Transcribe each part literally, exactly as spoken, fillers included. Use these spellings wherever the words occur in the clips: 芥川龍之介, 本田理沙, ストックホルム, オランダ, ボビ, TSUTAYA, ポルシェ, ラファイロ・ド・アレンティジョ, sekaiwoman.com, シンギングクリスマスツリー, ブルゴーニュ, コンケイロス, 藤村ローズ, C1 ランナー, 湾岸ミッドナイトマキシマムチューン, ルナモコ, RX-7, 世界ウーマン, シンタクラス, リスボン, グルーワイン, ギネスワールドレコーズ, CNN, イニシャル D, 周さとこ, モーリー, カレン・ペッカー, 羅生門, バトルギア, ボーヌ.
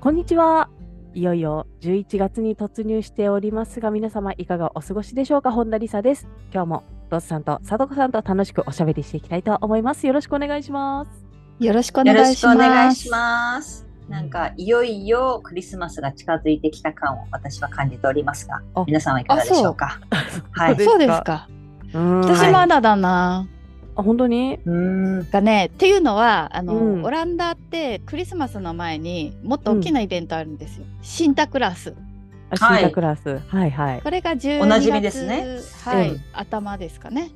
こんにちは。いよいよじゅういちがつに突入しておりますが、皆様いかがお過ごしでしょうか。本田理沙です。今日もロズさんとさとこさんと楽しくおしゃべりしていきたいと思います。よろしくお願いします。よろしくお願いします。なんかいよいよクリスマスが近づいてきた感を私は感じておりますが、皆さんはいかがでしょうか。はい、そうですか。うん、私まだだな、はい、あ、本当にうんかね。っていうのはあの、うん、オランダってクリスマスの前にもっと大きなイベントあるんですよ、うん、シンタクラス。あ、シンタクラス、はい、はいはい。これがじゅうにがつおなじみですね、はい、うん、頭ですかね。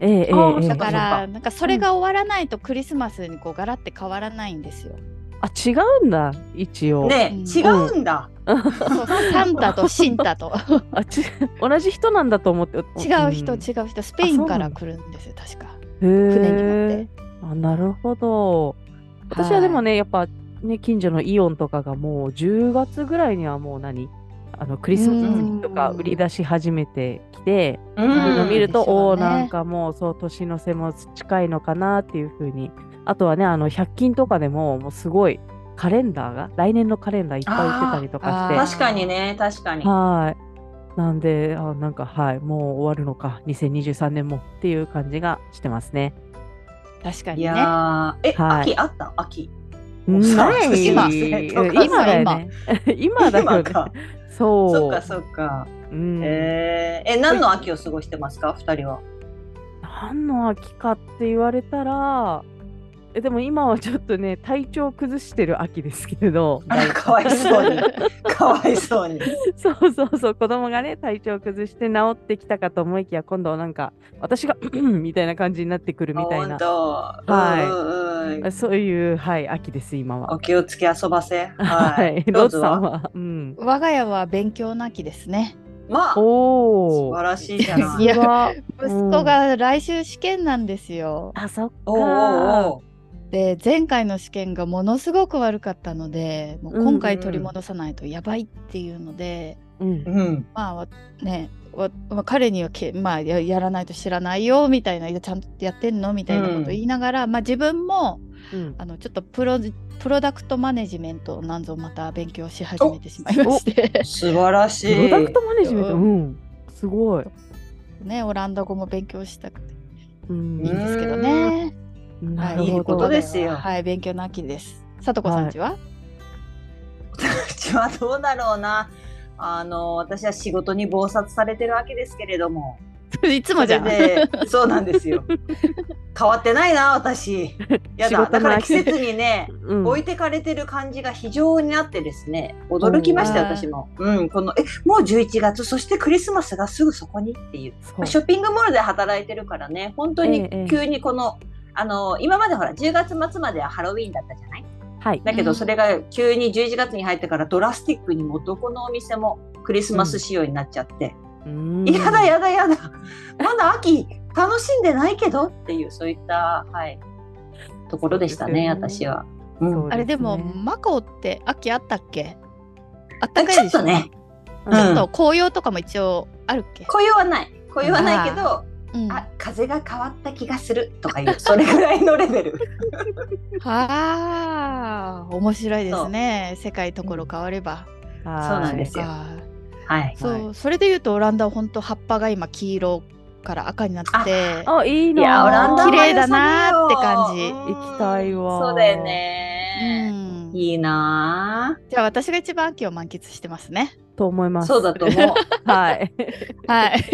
ええー、ええー、だからなんかそれが終わらないとクリスマスにこうガラッて変わらないんですよ。あ、違うんだ一応ね、うん、違うんだ、うん、サンタとシンタとあ、ち同じ人なんだと思って。違う人、うん、違う人、スペインから来るんですよ確か。へー、船に乗って。あ、なるほど。私はでもね、はい、やっぱね、近所のイオンとかがもうじゅうがつぐらいにはもう何あのクリスマスとか売り出し始めてきて、そういうの見ると、ね、おー、なんかもうそう年の瀬も近いのかなっていうふうに。あとはね、あのひゃく均とかでももうすごいカレンダーが来年のカレンダーいっぱい売ってたりとかして。確かにね、確かに。はい、なんであ、なんかはい、もう終わるのかにせんにじゅうさんねんもっていう感じがしてますね。確かにね。いやえ、はい、秋あった、秋ない今今だよね今だよねそうそっかそっか、うん、えー、え何の秋を過ごしてますかふたりは。何の秋かって言われたら、えでも今はちょっとね体調崩してる秋ですけれど、かわいそうにかわいそうにそうそうそう、子供がね体調崩して治ってきたかと思いきや、今度なんか私がみたいな感じになってくるみたいな、はい、うんうん、そういう、はい、秋です今は。お気をつけ遊ばせ、はい、ロズさんは、うん、我が家は勉強の秋ですね。まあ、お素晴らしいじゃない。いや、息子が来週試験なんですよ。あ、そっか。おーおー、で前回の試験がものすごく悪かったので、もう今回取り戻さないとやばいっていうので、うんうん、まあね、彼にはけ、まあ、や, やらないと知らないよみたいな、ちゃんとやってんのみたいなこと言いながら、うん、まあ、自分も、うん、あのちょっとプロプロダクトマネジメントをなんぞまた勉強し始めてしまいまして。素晴らしい。プロダクトマネジメント、うん、すごいね。オランダ語も勉強したくて、うん、いいんですけどね。なるほどですよ。はい、勉強の秋です。さとこさんちは？私はどうだろうな。あの私は仕事に忙殺されてるわけですけれども。いつもじゃん。そ, そうなんですよ。変わってないな私。やだ。だから季節にね、うん、置いてかれてる感じが非常になってですね、驚きましたよ私も。うん、このえもうじゅういちがつ、そしてクリスマスがすぐそこにっていう。まあ、ショッピングモールで働いてるからね、本当に急にこの、ええ、あの今までほらじゅうがつまつまではハロウィーンだったじゃない、はい、だけどそれが急にじゅういちがつに入ってからドラスティックにもどこのお店もクリスマス仕様になっちゃって、うん、やだやだやだまだ秋楽しんでないけどっていう、そういった、はい、ところでしたね私は、うん、ね、あれでもマカオって秋あったっけ。あったかいでしょ。ちょっとね、うん、ちょっと紅葉とかも一応あるっけ。紅葉はない、紅葉はないけど、うん、あ、風が変わった気がするとかいう、それぐらいのレベルはあ、面白いですね。世界ところ変われば。そうなんですよ。はい、そう、はい、それでいうとオランダは本当葉っぱが今黄色から赤になって、ああ、いいの、いや、オランダ綺麗だなって感じ。行きたいわ。そうだよね、うん、いいな。じゃあ私が一番秋を満喫してますねと思います。そうだと思うはいはい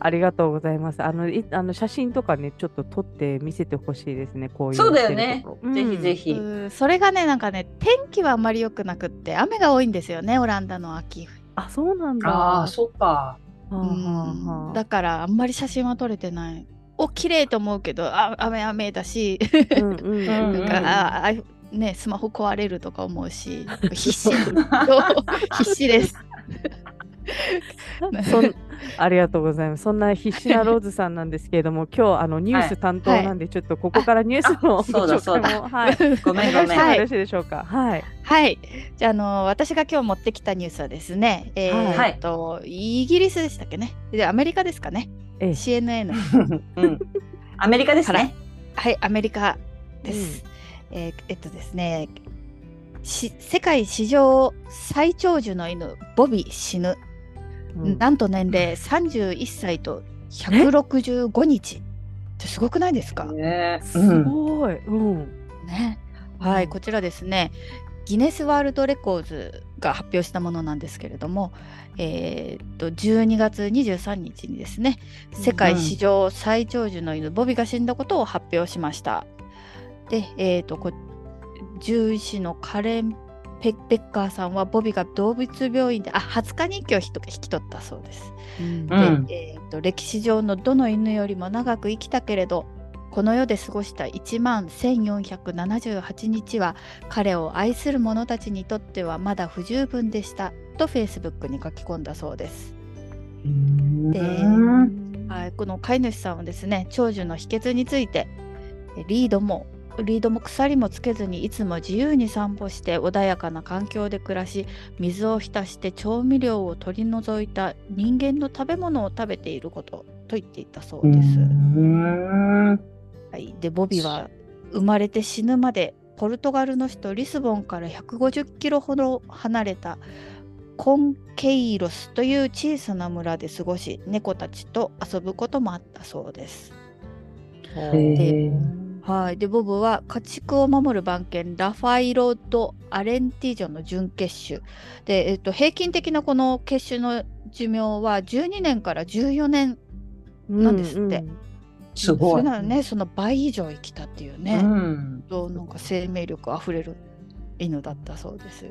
ありがとうございます。あのいあの写真とかね、ちょっと撮って見せてほしいですね。こういう、そうだよね、うん、ぜひぜひ。それがね、なんかね、天気はあんまり良くなくって雨が多いんですよね、オランダの秋。あ、そうなんだ。あ、そうか、うん、だからあんまり写真は撮れてない。お、綺麗と思うけど、あ、雨雨だし、うんうんうん、なんかあね、スマホ壊れるとか思うし必死必死ですそありがとうございます。そんな必死なローズさんなんですけれども今日あのニュース担当なんで、はい、ちょっとここからニュースのご紹介も、はい、ごめんごめん、はい、よろしいでしょうか。はい、はい、じゃあ、あの私が今日持ってきたニュースはですね、えーっとはい、イギリスでしたっけね、でアメリカですかね、ええ、シーエヌエヌ、うん、アメリカですね、はい、アメリカです、うん、えー、えっとですねし世界史上最長寿の犬ボビ死ぬ、うん、なんと年齢さんじゅういっさいとひゃくろくじゅうごにちってすごくないですか、ね、すごい、うんね、はい、うん、こちらですねギネスワールドレコーズが発表したものなんですけれども、えー、っとじゅうにがつにじゅうさんにちにですね世界史上最長寿の犬ボビが死んだことを発表しました。で、えー、っとこ獣医師のカレン・ペッカーさんはボビが動物病院であはつか人気を引き取ったそうです、うんでえー、と歴史上のどの犬よりも長く生きたけれどこの世で過ごしたいちまんせんよんひゃくななじゅうはちにちは彼を愛する者たちにとってはまだ不十分でしたとフェイスブックに書き込んだそうです。で、はい、この飼い主さんはですね長寿の秘訣についてリードもリードも鎖もつけずにいつも自由に散歩して穏やかな環境で暮らし水を浸して調味料を取り除いた人間の食べ物を食べていることと言っていたそうです。はい、でボビは生まれて死ぬまでポルトガルの首都リスボンからひゃくごじゅっキロほど離れたコンケイロスという小さな村で過ごし猫たちと遊ぶこともあったそうです。ではい、でボブは家畜を守る番犬ラファイロ・ド・アレンティジョの準血種で、えっと、平均的なこの血種の寿命はじゅうにねんからじゅうよねんなんですって、うんうん、すごいそれならねその倍以上生きたっていうね、うん、なんか生命力あふれる犬だったそうです。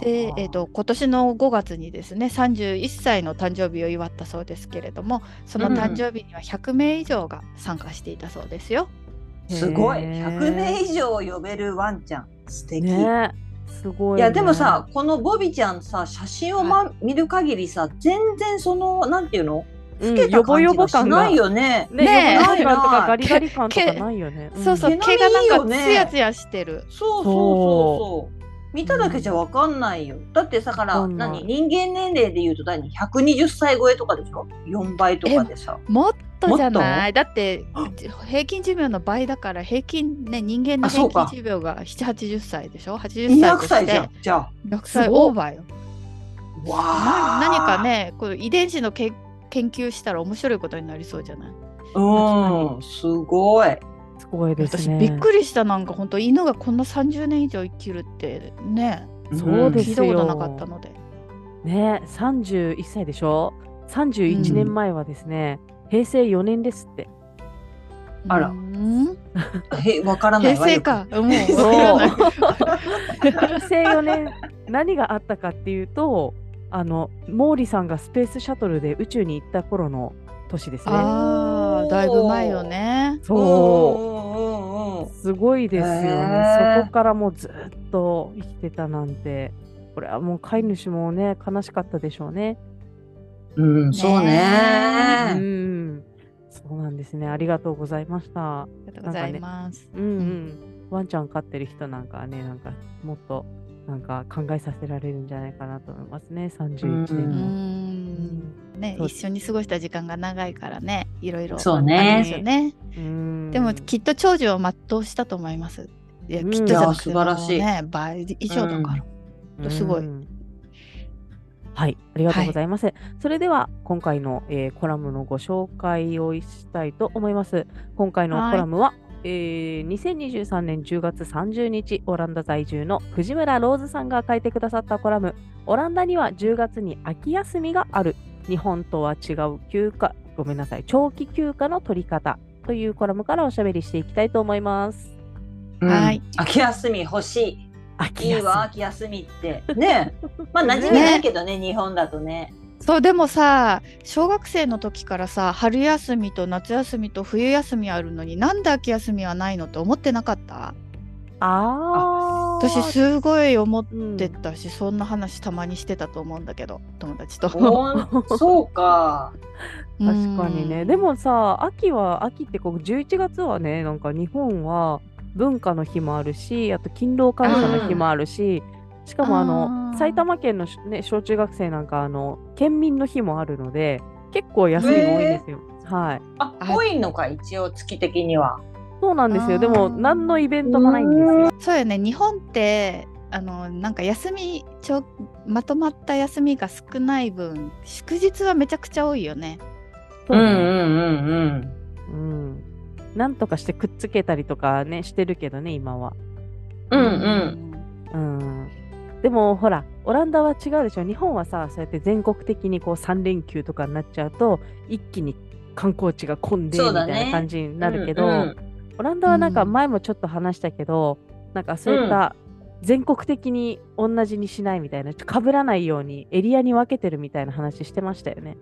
で、えー、と今年のごがつにですねさんじゅういっさいの誕生日を祝ったそうですけれどもその誕生日にはひゃくめい以上が参加していたそうですよ。うんすごいひゃくめい以上呼べるワンちゃん素敵、ね、すごい、ね、いやでもさこのボビちゃんさ写真を、ま、見る限りさ全然そのなんていうの老けた感じがしないよね、うん、ヨボヨボ感が、ねね、ヨボヨボ感とかガリガリ感とかないよね、うん、そうそう毛がなんかツヤツヤしてるそうそうそうそう見ただけじゃ分かんないよ、うん、だってさから何人間年齢でいうと何ひゃくにじゅっさい超えとかでしょよんばいとかでさもっとじゃないだって平均寿命の倍だから平均ね人間の平均寿命がななじゅうはちじゅっさいでしょはちじゅっさいとしてにひゃくさいじゃんじゃあひゃくさいオーバーよわ何かねこう遺伝子のけ研究したら面白いことになりそうじゃないうんすごいすごいですね、私びっくりしたなんか本当犬がこんなさんじゅうねん以上生きるってねそうですよ聞いたことなかったので、ね、さんじゅういっさいでしょさんじゅういちねんまえはですね、うん、へいせいよねんですってあらえ分からないわ平成かもうへいせいよねん何があったかっていうとあのモーリーさんがスペースシャトルで宇宙に行った頃の年ですね。あだいぶ前よね。そうすごいですよね、えー。そこからもうずっと生きてたなんて、これはもう飼い主もね悲しかったでしょうね。うん、そうね。うん、そうなんですね。ありがとうございました。ありがとうございます。ね、うんうん、うん、ワンちゃん飼ってる人なんかねなんかもっとなんか考えさせられるんじゃないかなと思いますね。さんじゅういちねんも。うんね、一緒に過ごした時間が長いからねいろいろあるんですよね。そうね。うんでもきっと長寿を全うしたと思います。いやきっとじゃなくても、ね、素晴らしい倍以上だから、うん、すごい。はいありがとうございます、はい、それでは今回の、えー、コラムのご紹介をしたいと思います。今回のコラムは、はいえー、にせんにじゅうさんねんじゅうがつさんじゅうにちオランダ在住の藤村ローズさんが書いてくださったコラムオランダにはじゅうがつに秋休みがある日本とは違う休暇、ごめんなさい、長期休暇の取り方というコラムからおしゃべりしていきたいと思います。うん、はい。秋休み欲しい。秋休み。いいわ、秋休みって。ねえ。まあ、馴染みないけどね、ね日本だとね。そう、でもさ、小学生の時からさ、春休みと夏休みと冬休みあるのになんで秋休みはないのって思ってなかった？ああ、私すごい思ってたし、うん、そんな話たまにしてたと思うんだけど、友達と。そうか。確かにね。でもさ、秋は秋ってこうじゅういちがつはね、なんか日本は文化の日もあるし、あと勤労感謝の日もあるし、しかもあの埼玉県の、ね、小中学生なんかあの県民の日もあるので、結構休みが多いんですよ。はい。あ、多いのか、一応月的には。そうなんですよ。でも何のイベントもないんですよ。そうよね。日本ってあのなんか休みちょまとまった休みが少ない分、祝日はめちゃくちゃ多いよね。うんうんうんうんうん。なんとかしてくっつけたりとかねしてるけどね今は。うんうんうん。でもほらオランダは違うでしょ。日本はさ、そうやって全国的にこうさん連休とかになっちゃうと一気に観光地が混んでみたいな感じになるけど。オランダはなんか前もちょっと話したけど、うん、なんかそういった全国的に同じにしないみたいな、かぶらないようにエリアに分けてるみたいな話してましたよね。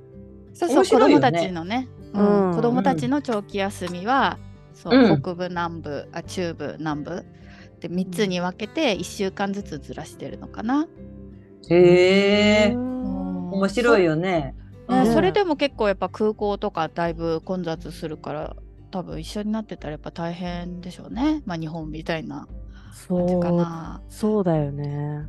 そうそう、ね、子供たちのね、うんうん、子供たちの長期休みは、そう、うん、北部南部、あ、中部南部でみっつに分けていっしゅうかんずつずらしてるのかな。へえ、面白いよね。そ、うん、それでも結構やっぱ空港とかだいぶ混雑するから。多分一緒になってたらやっぱ大変でしょうね、まあ、日本みたいな。そうかな。そうだよね。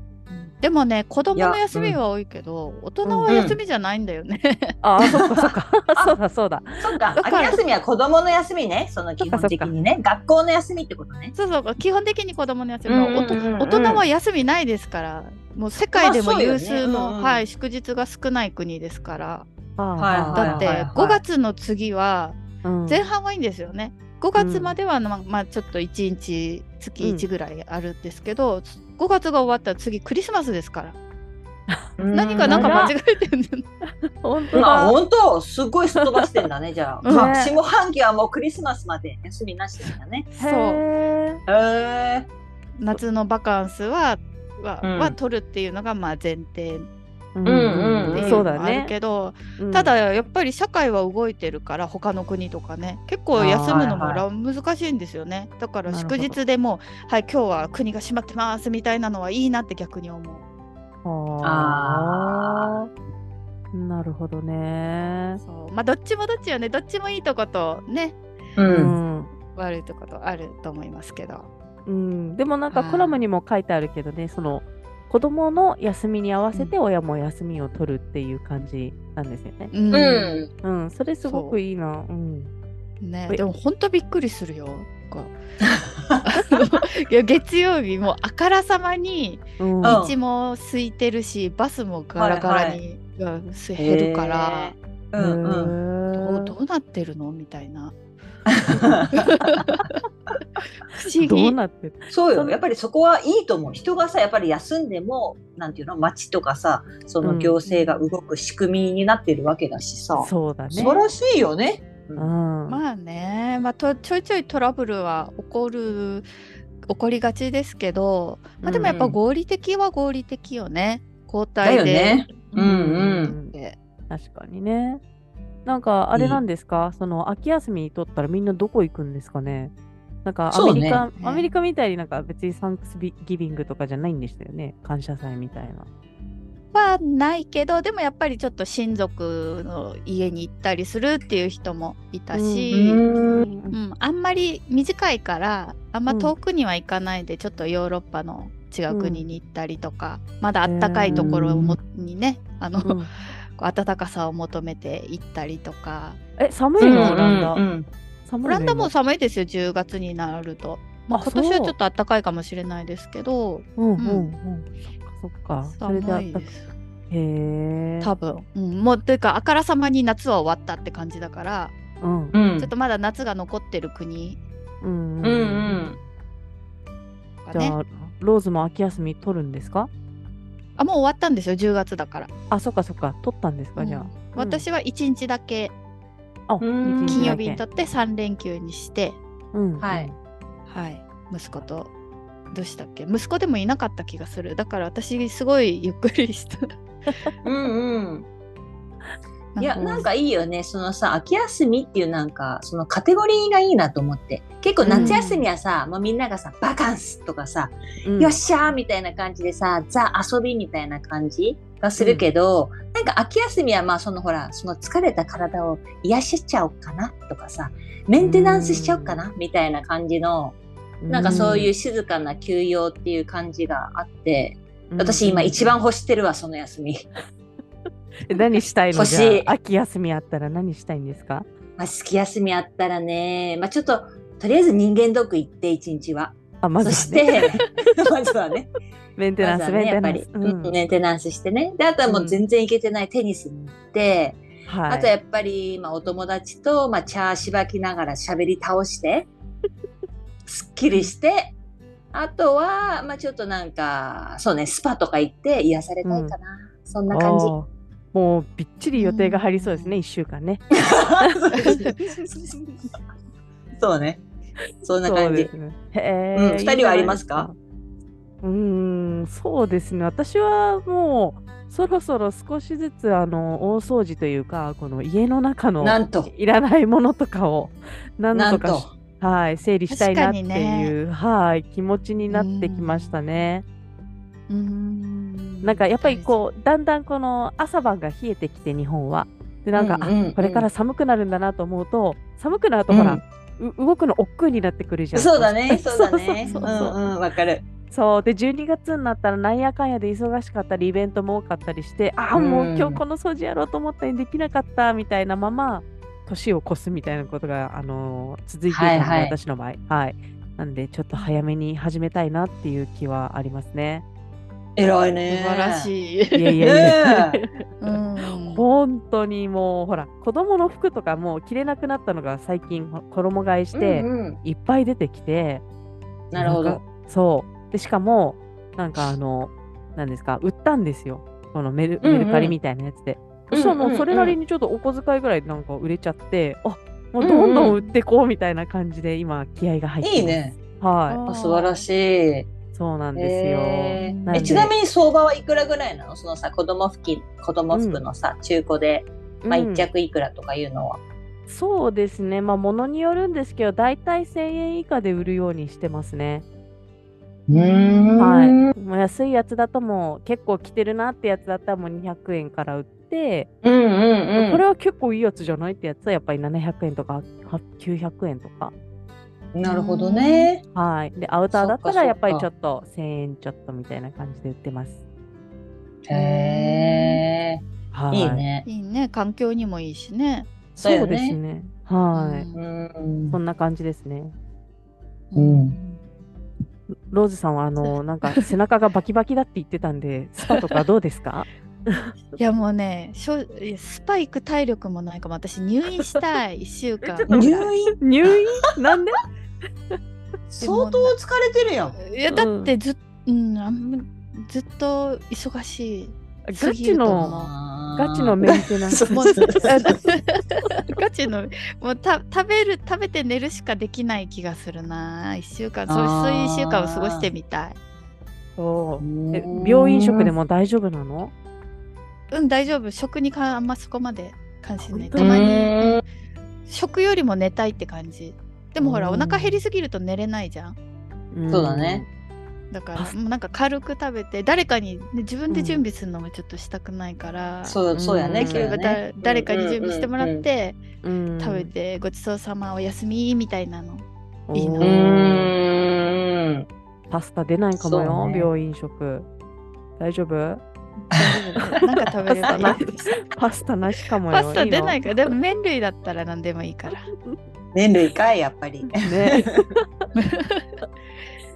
でもね、子供の休みは多いけど、うん、大人は休みじゃないんだよね、うんうん、ああ、そっかそっかそうだそうだそうか、秋休みは子供の休みね。その基本的にね、学校の休みってことね。そうそう、基本的に子供の休み、うんうんうん、大人は休みないですから。もう世界でも有数の、まあそうよね、うん、はい、祝日が少ない国ですから、はい、だってごがつの次は前半はいいんですよね。ごがつまでは、うん、まあまあ、ちょっといちにち月いちぐらいあるんですけど、うん、ごがつが終わったら次クリスマスですから、うん、何かなんか間違えてるんじゃない本当、まあ、本当すごいすっ飛ばしてんだねじゃあ、うん、下半期はもうクリスマスまで休みなしなんだね。そう、へー、夏のバカンスは、は、うん、は取るっていうのがまあ前提。うんうんうん、そうだね。けど、ただやっぱり社会は動いてるから、他の国とかね、結構休むのも難しいんですよね。だから祝日でも、はい、今日は国が閉まってますみたいなのはいいなって逆に思う。ああ、なるほどね。そう、まあどっちもどっちよね。どっちもいいとことね、うん、悪いとことあると思いますけど、うん、でもなんかコラムにも書いてあるけどね、その子供の休みに合わせて親も休みを取るっていう感じなんですよね。うん、うんうん、それすごくいいな。うん、ね、でも本当びっくりするよ。いや、月曜日もあからさまに道も空いてるし、うん、バスもガラガラに減るから、はいはい、うんうん、どう、どうなってるのみたいな。不思議。どうなってる？そうよ、やっぱりそこはいいと思う。人がさ、やっぱり休んでもなんていうの、町とかさ、その行政が動く仕組みになってるわけだしさ、うん、そうだね、素晴らしいよね、うんうん、まあね、まあ、とちょいちょいトラブルは起こる起こりがちですけど、まあ、でもやっぱ合理的は合理的よね、交代で。だよね、うんうん、うん、確かにね。なんかあれなんですか、うん、その秋休み取ったらみんなどこ行くんですかね。なんかアメリカ、ね、アメリカみたいになんか別にサンクスギビングとかじゃないんでしたよね、感謝祭みたいなはないけど、でもやっぱりちょっと親族の家に行ったりするっていう人もいたし、うんうん、あんまり短いからあんま遠くには行かないで、うん、ちょっとヨーロッパの違う国に行ったりとか、うん、まだあったかいところにね、えー、あの、うん、暖かさを求めて行ったりとか。え、寒いのオランダ、うんうんうん、オランダも寒いですよ、じゅうがつになると、まあ、今年はちょっと暖かいかもしれないですけど、うんうんうん、そっかそっか、寒いです。それで暖かい、へえ、多分、うん、もうというかあからさまに夏は終わったって感じだから、うんうん、ちょっとまだ夏が残ってる国、うんうんうん、じゃあローズも秋休み取るんですか。あ、もう終わったんですよ、じゅうがつだから。あ、そっかそっか、取ったんですか、うん、じゃあ、うん、私はいちにちだけ、あ、金曜日に取ってさん連休にして、うん、はい、はい、息子と、どうしたっけ、息子でもいなかった気がする。だから私すごいゆっくりした。うんうん。いやなんかいいよね、そのさ秋休みっていうなんかそのカテゴリーがいいなと思って、結構夏休みはさ、うん、もうみんながさバカンスとかさ、うん、よっしゃーみたいな感じでさザ遊びみたいな感じがするけど、うん、なんか秋休みはまあそのほらその疲れた体を癒しちゃおうかなとかさメンテナンスしちゃおうかなみたいな感じの、うん、なんかそういう静かな休養っていう感じがあって、うん、私今一番欲してるわその休み。何したいの？じゃあ秋休みあったら何したいんですか？まあ、月休みあったらね、まあ、ちょっととりあえず人間ドック行って一日は、あ、まずはね、そしてまずはねメンテナンス、メンテナンス、うん、メンテナンスしてね、であとはもう全然行けてないテニスに行って、うん、あとやっぱり、まあ、お友達と、まあ、茶しばきながらしゃべり倒してすっきりしてあとは、まあ、ちょっとなんかそうねスパとか行って癒されたいかな、うん、そんな感じ。もうびっちり予定が入りそうですね、うん、いっしゅうかんねそうね、そんな感じ、ね、へー、うん、ふたりはありますか？うーん、そうですね、私はもうそろそろ少しずつあの大掃除というかこの家の中のいらないものとかをなんとかし、はい、整理したいなっていう、ね、はい、気持ちになってきましたね。うーん、なんかやっぱりこうだんだんこの朝晩が冷えてきて日本はでなんか、うんうんうん、あこれから寒くなるんだなと思うと寒くなるとほら、うん、動くの億劫になってくるじゃん。そうだねそうだねそうそうそう、うんうん、わかる。そうでじゅうにがつになったらなんやかんやで忙しかったりイベントも多かったりしてああもう今日この掃除やろうと思ったにできなかったみたいなまま年を越すみたいなことが、あのー、続いているので、はいはい、私の場合、はい、なんでちょっと早めに始めたいなっていう気はありますね。偉いね、素晴らしい。いやいやいや、ね、うん、本当にもうほら子供の服とかもう着れなくなったのが最近衣替えして、うんうん、いっぱい出てきて、なるほど、そうでしかもなんかあのなんですか売ったんですよこのメル、うんうん、メルカリみたいなやつで、うんうん、そしたらもうそれなりにちょっとお小遣いぐらいなんか売れちゃって、うんうん、あもうどんどん売ってこうみたいな感じで今気合が入ってます。いいね、はい、素晴らしい。そうなんですよ。えー、えちなみに相場はいくらぐらいなの？そのさ子供服、子供服のさ、うん、中古で、まあ、いっ着いくらとかいうのは、うん、そうですね、まあ、物によるんですけどだいたいせんえん以下で売るようにしてますね。うーん、はい、もう安いやつだともう結構着てるなってやつだったらもうにひゃくえんから売って、うんうんうん、これは結構いいやつじゃないってやつはやっぱりななひゃくえんとかきゅうひゃくえんとか。なるほどね、はい、でアウターだったらやっぱりちょっとせんえんちょっとみたいな感じで売ってます。へー、はい、いいね、いいね、環境にもいいしね。そうですね、はい、うん、こんな感じですね、うん、ローズさんはあのなんか背中がバキバキだって言ってたんでスパとかどうですか？いやもうねスパ行く体力もないかも。私入院したいいっしゅうかん入院入院なんで相当疲れてるやん。いやだってず っ,、うん、ずっと忙しい。ガチのガチのメンテナンスガチのもうた 食, べる食べて寝るしかできない気がするな。いっしゅうかんそういういっしゅうかんを過ごしてみたい。おえ病院食でも大丈夫なの？うん大丈夫、食にかあんまそこまで関心ない。たまに、うん、食よりも寝たいって感じ。でもほら、うん、お腹減りすぎると寝れないじゃん、うん、そうだね。だからなんか軽く食べて誰かに、ね、自分で準備するのもちょっとしたくないから、うん、そう、そうやね、うん、だね、誰かに準備してもらって、うんうん、食べてごちそうさまおやすみみたいなの、うん、いいの。うーんパスタ出ないかもよ、ね、病院食大丈夫なんか食べればなパスタなしかもよ。パスタ出ないから、でも麺類だったら何でもいいから。麺類かいやっぱり、ね、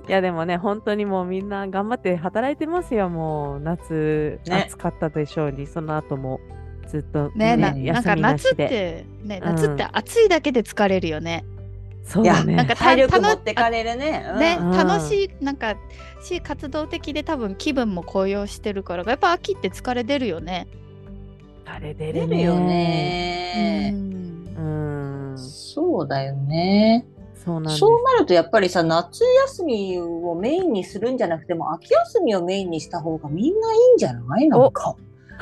いやでもね本当にもうみんな頑張って働いてますよ。もう夏、ね、暑かったでしょうにその後もずっと、ね、ね、な休みなしで、ね、夏って暑いだけで疲れるよね、うん、そうね、いやなんか体力持ってかれるね、うん、ね、楽しいなんかし活動的で多分気分も高揚してるからやっぱ秋って疲れ出るよね。疲れ出るよね、うん、うん、そうだよね。そうなんです。そうなるとやっぱりさ夏休みをメインにするんじゃなくても秋休みをメインにした方がみんないいんじゃないのか。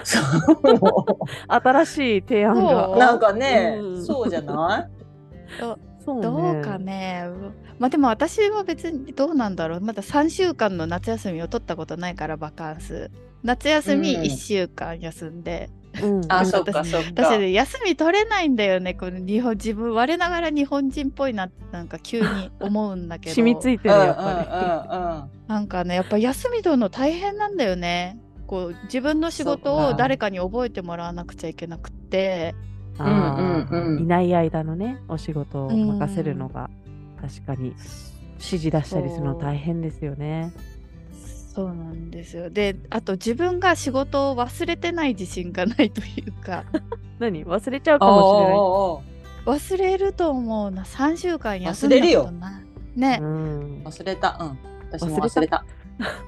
新しい提案がなんかね、うん、そうじゃないそう、ね、どうかね、まあ、でも私は別にどうなんだろう、まださんしゅうかんの夏休みを取ったことないから、バカンス夏休みいっしゅうかん休んで、うん、あ、そっかそっか、私ね、休み取れないんだよね、この日本、自分我ながら日本人っぽいなってなんか急に思うんだけど染みついてるやっぱりなんかね、やっぱ休み取るの大変なんだよね、こう自分の仕事を誰かに覚えてもらわなくちゃいけなくて、あ、うんうんうん、いない間のねお仕事を任せるのが、うん、確かに指示出したりするの大変ですよね。そうなんですよ。で、あと自分が仕事を忘れてない自信がないというか何忘れちゃうかもしれない。忘れると思うな。さんしゅうかん休んだことない。ね、うん、忘れた。うん。私も忘れた。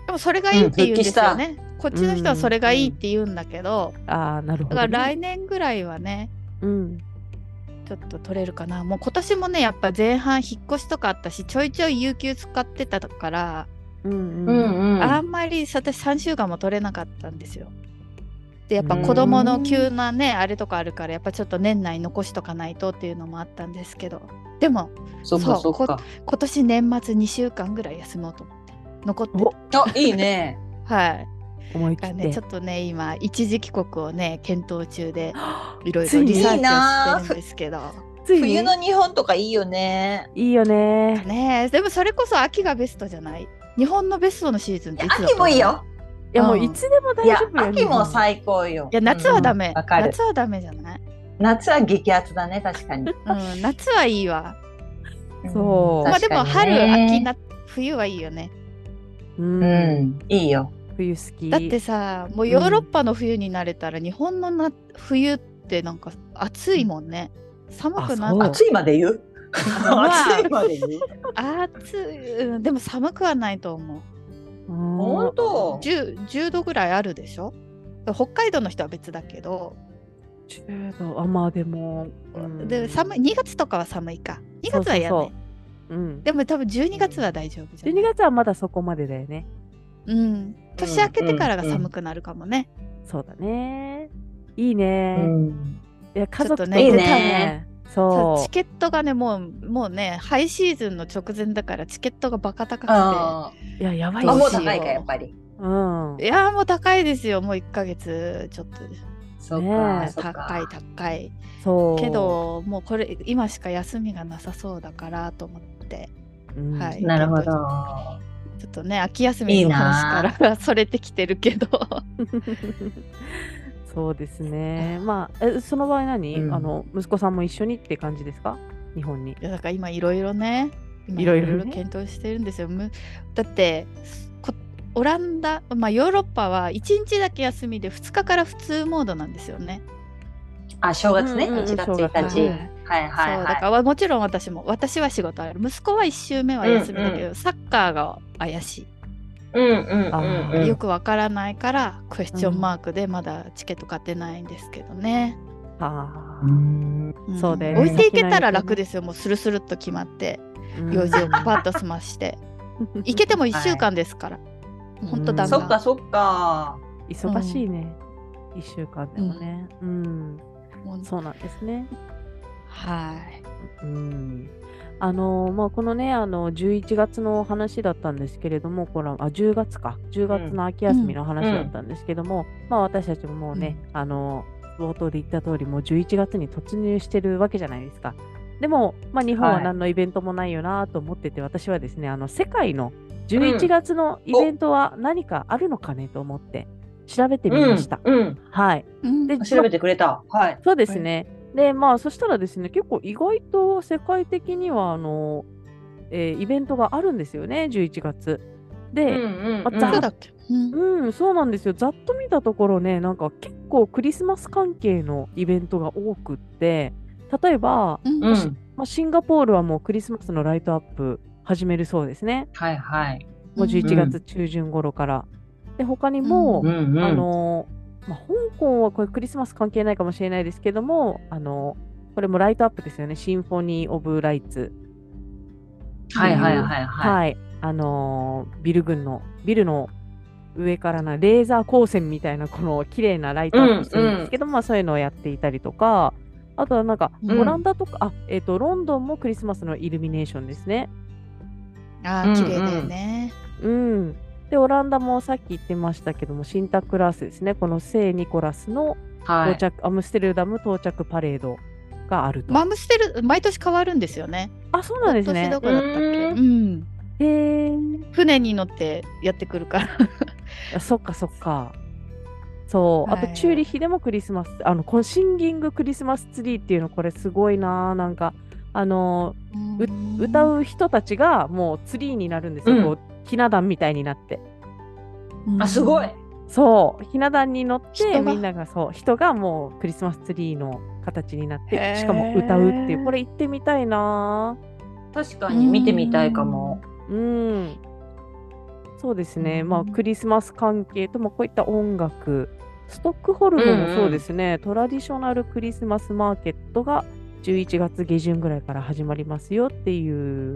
でもそれがいいって言うんですよね、うん、こっちの人はそれがいいって言うんだけど、うんうん、あ、なるほどね、だから来年ぐらいはね、うん、ちょっと取れるかな。もう今年もねやっぱ前半引っ越しとかあったし、ちょいちょい有給使ってたから、うんうん、あんまり私さんしゅうかんも取れなかったんですよ。でやっぱ子供の急なね、うん、あれとかあるからやっぱちょっと年内残しとかないとっていうのもあったんですけど、でもそっかそっか、そう、今年年末にしゅうかんぐらい休もうと思って残ってた。あ、いいね。はい。思い切って、ね、ちょっとね今一時帰国をね検討中でいろいろリサーチをしてるんですけど。冬の日本とかいいよね。いいよね。ね、でもそれこそ秋がベストじゃない。日本のベストのシーズンっていつだったの？秋もいいよ。いやもういつでも大丈夫よ、ね。いや秋も最高よ。いや夏はダメ。うん、夏はダメじゃない。夏は激アツだね、確かに。うん、夏はいいわ。そう。まあでも春、秋、な、冬はいいよね。うん、うん、いいよ冬好きだってさ、もうヨーロッパの冬に慣れたら、うん、日本のな冬ってなんか暑いもんね、寒くなる。暑いまで言う暑いまで言う暑い、でも寒くはないと思う。ほんと 10, じゅうどぐらいあるでしょ。北海道の人は別だけどじゅうど、あ、まあでも、うん、で寒い、にがつとかは寒いか、にがつはやね、そうそうそう、うん、でも多分じゅうにがつは大丈夫じゃない。じゅうにがつはまだそこまでだよね。うん。年明けてからが寒くなるかもね。うんうんうん、そうだね。いいね。うん、いや家族とね、いいね。そう。チケットがね、もうもうね、ハイシーズンの直前だからチケットがバカ高くて、いややばいですよ。もう高いかやっぱり。うん。いやもう高いですよ。もういっかげつちょっと。そうか、ね、高い高い。そうけどもうこれ今しか休みがなさそうだからと思って、うん、はい、なるほど。ちょっとね秋休みの話からそれてきてるけどそうですね。まあえその場合何、うん、あの息子さんも一緒にって感じですか、日本に。いやだから今いろいろねいろいろ検討してるんですよ。だってオランダ、まあ、ヨーロッパはいちにちだけ休みでふつかから普通モードなんですよね。あ、正月ね、うんうん、いちがつついたち、はいはいはい、そうだからもちろん私も私は仕事ある、息子はいち週目は休みだけど、うんうん、サッカーが怪しい、うんうんうん、よくわからないからクエスチョンマークでまだチケット買ってないんですけどね、うん、ああ、うん、そうで置いていけたら楽ですよ。もうスルスルっと決まって、うん、用事をパッと済まして行けてもいっしゅうかんですから、はい、ほんとだ、うん、そっかそっか、忙しいね、うん、いっしゅうかんでもね、うん、うんそうなんですね。はい、うん、あのまあこのねあのじゅういちがつの話だったんですけれども、これあじゅうがつかじゅうがつの秋休みの話だったんですけども、うん、まあ私たちももうね、うん、あの冒頭で言った通りもうじゅういちがつに突入してるわけじゃないですか。でも、まあ、日本は何のイベントもないよなと思ってて、はい、私はですねあの世界のじゅういちがつのイベントは何かあるのかねと思って、うん調べてみました、うんうん、はい、で調べてくれた、はい、そうですね、はい、でまあそしたらですね結構意外と世界的にはあの、えー、イベントがあるんですよねじゅういちがつで、うんうんうん、ざっ、うんうん、そうなんですよ。ざっと見たところねなんか結構クリスマス関係のイベントが多くって、例えば、うんまあまあ、シンガポールはもうクリスマスのライトアップ始めるそうですね、はいはい、もうじゅういちがつ中旬頃から、うんで他にも、うんうんうんあのまあ、香港はこれクリスマス関係ないかもしれないですけどもあのこれもライトアップですよね、シンフォニー・オブ・ライツ、はいはいはいはい、はい、あのビル群のビルの上からなレーザー光線みたいなこの綺麗なライトアップするんですけど、うんうん、まあ、そういうのをやっていたりとか、あとはなんかオランダとか、うん、あ、えーと、ロンドンもクリスマスのイルミネーションですね。あー、綺麗だよね。うん、うん、でオランダもさっき言ってましたけども、シンタクラースですね、この聖ニコラスの到着、はい、アムステルダム到着パレードがあると。アムステル毎年変わるんですよね。あ、そうなんですね。今年どこだったっけ？うん、うん、へー、船に乗ってやってくるからそっかそっか。そう、はい、あとチューリヒでもクリスマス、あのこのシンギングクリスマスツリーっていうの、これすごいな、なんかあのう歌う人たちがもうツリーになるんですよ、うん、こうひな壇みたいになって、うん、あ、すごい。そうひな壇に乗ってみんなが、そう人がもうクリスマスツリーの形になって、しかも歌うっていう、これ行ってみたいな。確かに見てみたいかも。うん、そうですね、まあ、クリスマス関係ともこういった音楽、ストックホルムもそうですね、うんうん、トラディショナルクリスマスマーケットがじゅういちがつ下旬ぐらいから始まりますよってい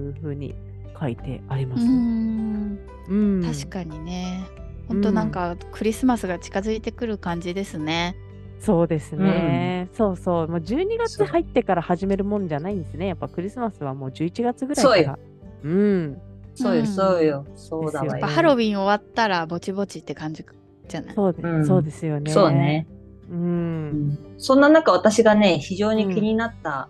う風に書いてあります。うん、うん、確かにね、本当なんかクリスマスが近づいてくる感じですね、うん、そうですね、うん、そうそう、もうじゅうにがつ入ってから始めるもんじゃないんですね、やっぱクリスマスはもうじゅういちがつぐらいから。そうよ、うんそうよ、うん、そうよ、そうだわよ。やっぱハロウィン終わったらぼちぼちって感じじゃない。そうで、うん、そうですよね。そうね。うん。そんな中、私がね非常に気になった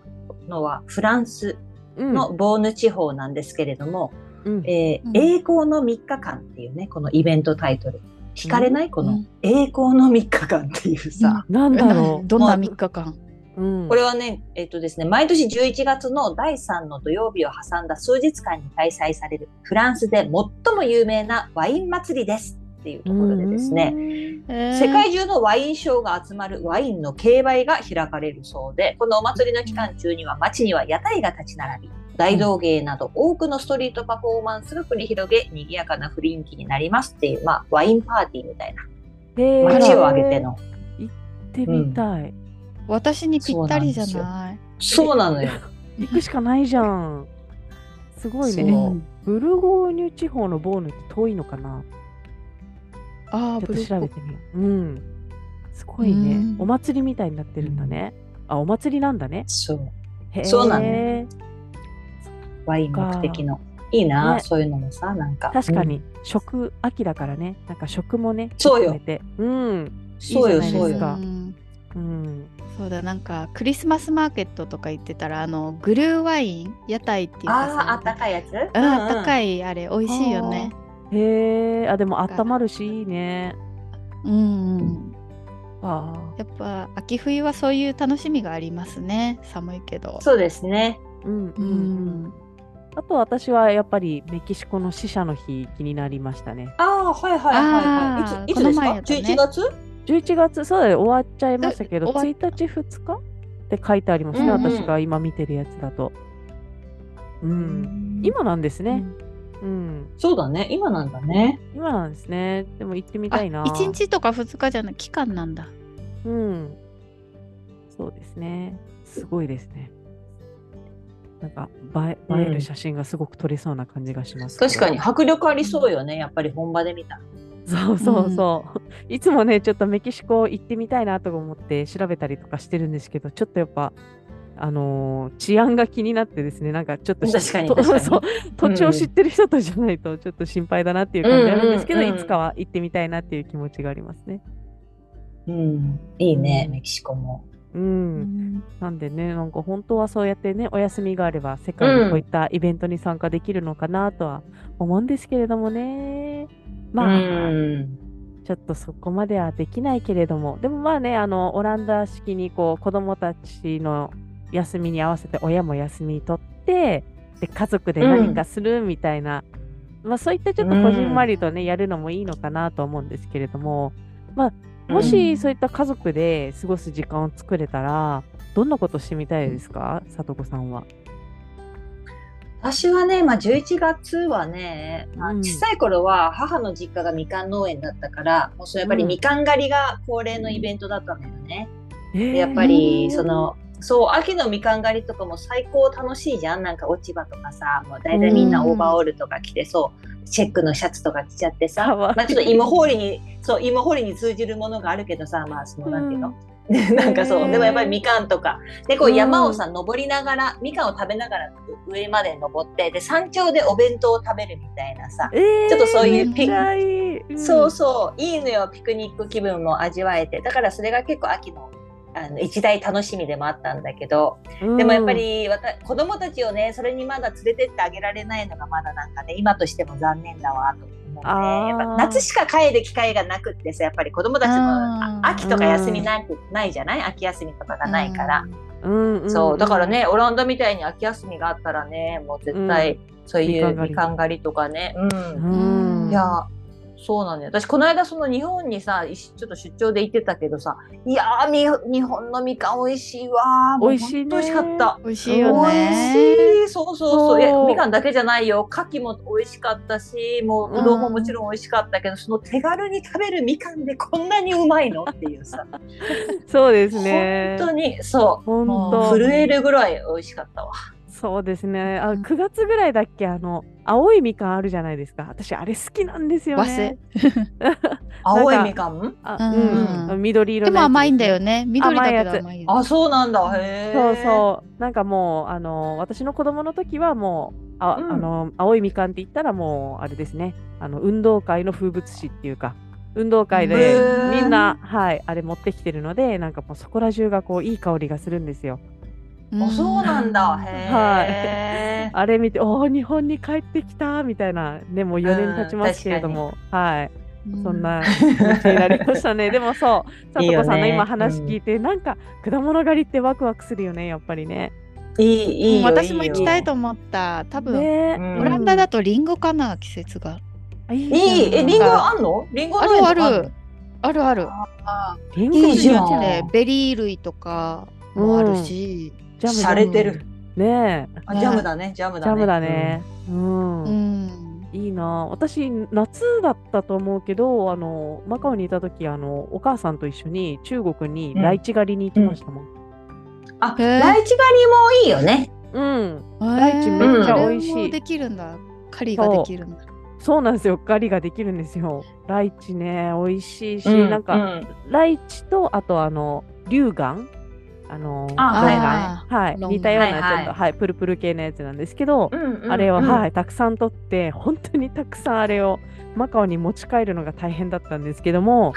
のは、うん、フランスのボーヌ地方なんですけれども、うんえーうん、栄光のみっかかんっていうね、このイベントタイトル聞かれない、うん、この栄光のみっかかんっていうさ、うん、なんだろう、どんなみっかかん。うん、これはね、えっとですね、毎年じゅういちがつのだいさんの土曜日を挟んだ数日間に開催されるフランスで最も有名なワイン祭りですっていうところでですね、えー、世界中のワイン商が集まるワインの競売が開かれるそうで、このお祭りの期間中には街には屋台が立ち並び、大道芸など多くのストリートパフォーマンスが繰り広げ、賑やかな雰囲気になりますっていう、まあ、ワインパーティーみたいな、街を挙げての、えー、行ってみたい、うん、私にぴったりじゃない。そうなのよ行くしかないじゃん。すごいね。ブルゴーニュ地方のボーヌって遠いのかな。ああ、ちょっと調べてみよう。うん、すごいね、うん、お祭りみたいになってるんだね、うん、あ、お祭りなんだね。そうへー、そうなの、ね、ワイン目的のいいな、ね、そういうのもさ、なんか確かに食、うん、秋だからね、なんか食もね、そうよ、うん、そうよ、いいじゃないですか。うん、そうだ、なんかクリスマスマーケットとか言ってたら、あのグルーワイン屋台っていうかさ、ああったかいやつ、うんうん、あったかいあれ美味しいよね。へえ、あ、でもあったまるしいいね。うん、うん、あ、やっぱ秋冬はそういう楽しみがありますね。寒いけど。そうですね。うんうん、うん、あと私はやっぱりメキシコの死者の日気になりましたね。ああ、はいはいはいはい。いつ、いつですか？じゅういちがつ？じゅういちがつ、そうだね、終わっちゃいましたけど、ついたち、ふつかって書いてありますね、うんうん、私が今見てるやつだと。うん、うん、今なんですね、うんうん。そうだね、今なんだね。今なんですね。でも行ってみたいな。いちにちとかふつかじゃない、期間なんだ。うん。そうですね。すごいですね。なんか映え、映える写真がすごく撮れそうな感じがします、うん。確かに、迫力ありそうよね、やっぱり本場で見た。そうそうそう、うん、いつもねちょっとメキシコ行ってみたいなとか思って調べたりとかしてるんですけど、ちょっとやっぱあのー、治安が気になってですね、なんかちょっと確かに確かにそう、土地を知ってる人とじゃないとちょっと心配だなっていう感じなんですけど、うんうんうん、いつかは行ってみたいなっていう気持ちがありますね。うん、いいね、うん、メキシコも。うんうん、なんでね、なんか本当はそうやってね、お休みがあれば世界のこういったイベントに参加できるのかなとは思うんですけれどもね。まあ、うん、ちょっとそこまではできないけれども、でもまあね、あのオランダ式にこう子どもたちの休みに合わせて親も休み取ってで家族で何かするみたいな、うん、まあ、そういったちょっとこじんまりとね、うん、やるのもいいのかなと思うんですけれども、まあ、もしそういった家族で過ごす時間を作れたらどんなことしてみたいですか、さとこさんは。私はね、まあ、じゅういちがつはね、まあ、小さい頃は母の実家がみかん農園だったから、うん、もうそれやっぱりみかん狩りが恒例のイベントだったんだよね、うん、でやっぱりその、そう秋のみかん狩りとかも最高楽しいじゃん。なんか落ち葉とかさ、もう大体みんなオーバーオールとか着て、そう、うん、チェックのシャツとか着ちゃってさ、まあ、ちょっと芋掘りにそう芋掘りに通じるものがあるけどさ、まあそのなんていうの、うん、なんかそうでもやっぱりみかんとかでこう山をさ登りながら、うん、みかんを食べながら上まで登ってで山頂でお弁当を食べるみたいなさ、えー、ちょっとそういうピク、うん、そうそういいのよ、ピクニック気分も味わえて、だからそれが結構秋のあの一大楽しみでもあったんだけど、うん、でもやっぱり子供たちをねそれにまだ連れてってあげられないのがまだなんかね今としても残念だわと思って、やっぱ夏しか帰る機会がなくってさ、やっぱり子供たちも秋とか休みなくないじゃない、秋休みとかがないから、うんうん、そうだからねオランダみたいに秋休みがあったらねもう絶対そういうみかん狩りとかね、うんうん、いやそうなんだよ。私この間その日本にさちょっと出張で行ってたけどさ、いやー日本のみかん美味しいわ、美味しいね、美味しかった、美味しいよね、美味しい、そうそうそう、そうみかんだけじゃないよ、牡蠣も美味しかったしもううどんももちろん美味しかったけど、うん、その手軽に食べるみかんでこんなにうまいのっていうさそうですね本当にそう本当震えるぐらい美味しかったわ。そうですね、あくがつぐらいだっけ、あの青いみかんあるじゃないですか、私あれ好きなんですよね青いみかん、あ、うんうん、緑色のでも甘いんだよね、緑だけど甘いやつ、あそうなんだ、へえ、そうそうなんかもうあの私の子供の時はもうあ、うん、あの青いみかんって言ったらもうあれですね、あの運動会の風物詩っていうか運動会でみんな、はい、あれ持ってきてるのでなんかもうそこら中がこういい香りがするんですよ。あ、そうなんだ、へー、はい、あれ見てお日本に帰ってきたみたいな、ね、もうよねん経ちますけれども、はい、そんな気持ちになりましたねでもそうさとこさんの今話聞いていい、ね、なんか果物狩りってワクワクするよねやっぱりね、いいいいよ、私も行きたいと思った、多分、ね、オランダだとリンゴかな、季節がいい、えリンゴあんの、リンゴのあるあるあるある、あリンゴいいじゃん、ね、ベリー類とかもあるし、うん、洒落てるねえ、あジャムだね、ジャムだね、ジャムだね、うん、うん、いいな、私夏だったと思うけどあのマカオにいた時あのお母さんと一緒に中国にライチ狩りに行ってましたもん、うんうん、あライチ狩りもいいよね、うん、ライチめっちゃ美味しい、もできるんだ、狩りができるんだ、そうなんですよ、狩りができるんですよ、ライチね美味しいし、うん、なんか、うん、ライチとあとあの龍眼、あのあはいはい、似たようなちょっと、はいはいはい、プルプル系のやつなんですけど、うんうんうん、あれを、はい、たくさん取って本当にたくさんあれをマカオに持ち帰るのが大変だったんですけども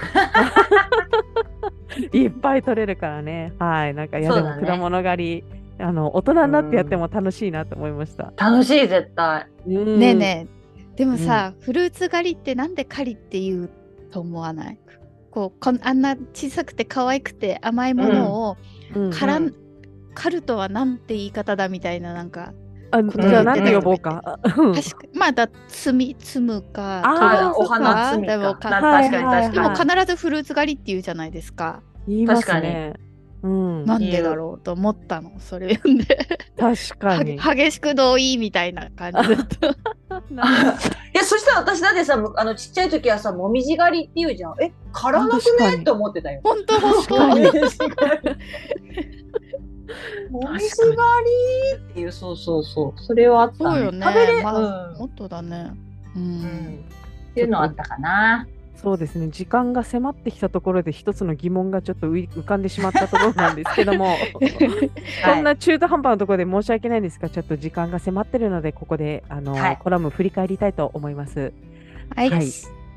いっぱい取れるからね、はい、なんかいやでも果物狩り、ね、あの大人になってやっても楽しいなと思いました、楽しい絶対、うん、ねえねえでもさ、うん、フルーツ狩りってなんで狩りっていうと思わない、こうこあんな小さくて可愛くて甘いものを、うんからうんうん、カルトはなんて言い方だみたいな、なんかあじゃあ何て呼ぼうか、うん、確かまあだ摘み摘むかあお花摘みか、確かに確かに、でも必ずフルーツ狩りっていうじゃないですか、言いますね、うん、なんでだろうと思ったのそれ読んで確かに激しく同意みたいな感じだったそしたら私だってさあのちっちゃい時はさもみじ狩りっていうじゃん、えからなくねって思ってたよ、本当本当にもみじ狩りっていう、そうそうそうそれはあった、ね、そうよね、食べれ、まあうん、もっとだね、うん、うん、っていうのあったかな、そうですね、時間が迫ってきたところで一つの疑問がちょっと浮かんでしまったところなんですけどもこんな中途半端なところで申し訳ないんですがちょっと時間が迫ってるのでここであの、はい、コラム振り返りたいと思います、はいはい、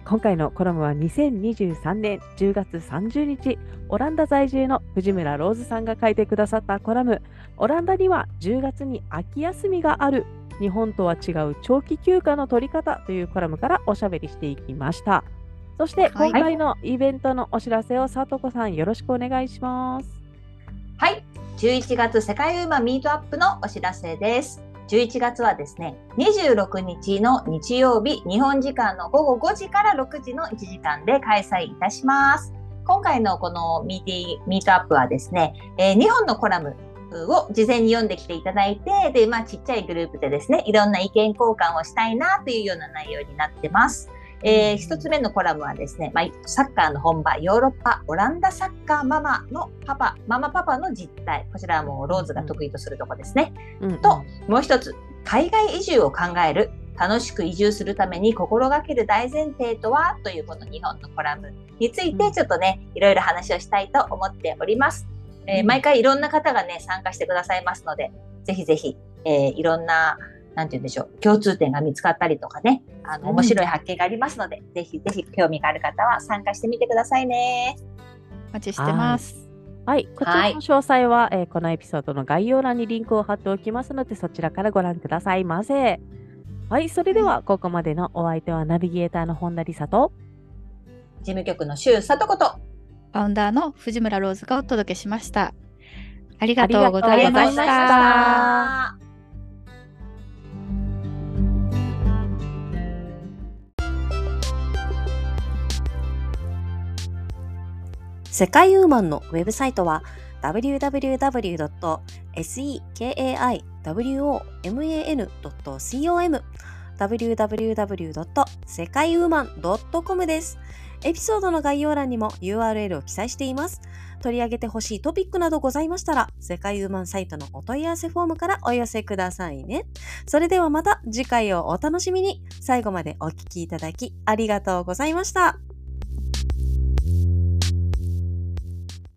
今回のコラムはにせんにじゅうさんねんじゅうがつさんじゅうにちオランダ在住の藤村ローズさんが書いてくださったコラム、オランダにはじゅうがつに秋休みがある、日本とは違う長期休暇の取り方というコラムからおしゃべりしていきました。そして今回のイベントのお知らせをさとこさんよろしくお願いします。はい、じゅういちがつ世界ウーマンミートアップのお知らせです。じゅういちがつはですね、にじゅうろくにちの日曜日、日本時間の午後ごじからろくじのいちじかんで開催いたします。今回のこのミーティー、ミートアップはですね、えー、にほんのコラムを事前に読んできていただいて、で、まあちっちゃいグループでですね、いろんな意見交換をしたいなというような内容になってます。えー、一つ目のコラムはですね、まあ、サッカーの本場ヨーロッパオランダサッカーママのパパママパパの実態、こちらはもうローズが得意とするところですね、うん、ともう一つ海外移住を考える楽しく移住するために心がける大前提とはというこの日本のコラムについてちょっとねいろいろ話をしたいと思っております、えー、毎回いろんな方がね参加してくださいますのでぜひぜひ、えー、いろんななんて言うんでしょう共通点が見つかったりとかねあの面白い発見がありますので、うん、ぜひぜひ興味がある方は参加してみてくださいね。お待ちしてます。はい、こちらの詳細は、はいえー、このエピソードの概要欄にリンクを貼っておきますのでそちらからご覧くださいませ。はい、それではここまでのお相手はナビゲーターの本田理沙と事務局の周さとことファウンダーの藤村ローズがお届けしました。ありがとうございました。世界ウーマンのウェブサイトは ダブリューダブリューダブリュードットセカイウーマンドットコム ダブリューダブリューダブリュードットセカイウーマンドットコム です。エピソードの概要欄にも ユーアールエル を記載しています。取り上げてほしいトピックなどございましたら世界ウーマンサイトのお問い合わせフォームからお寄せくださいね。それではまた次回をお楽しみに。最後までお聞きいただきありがとうございました。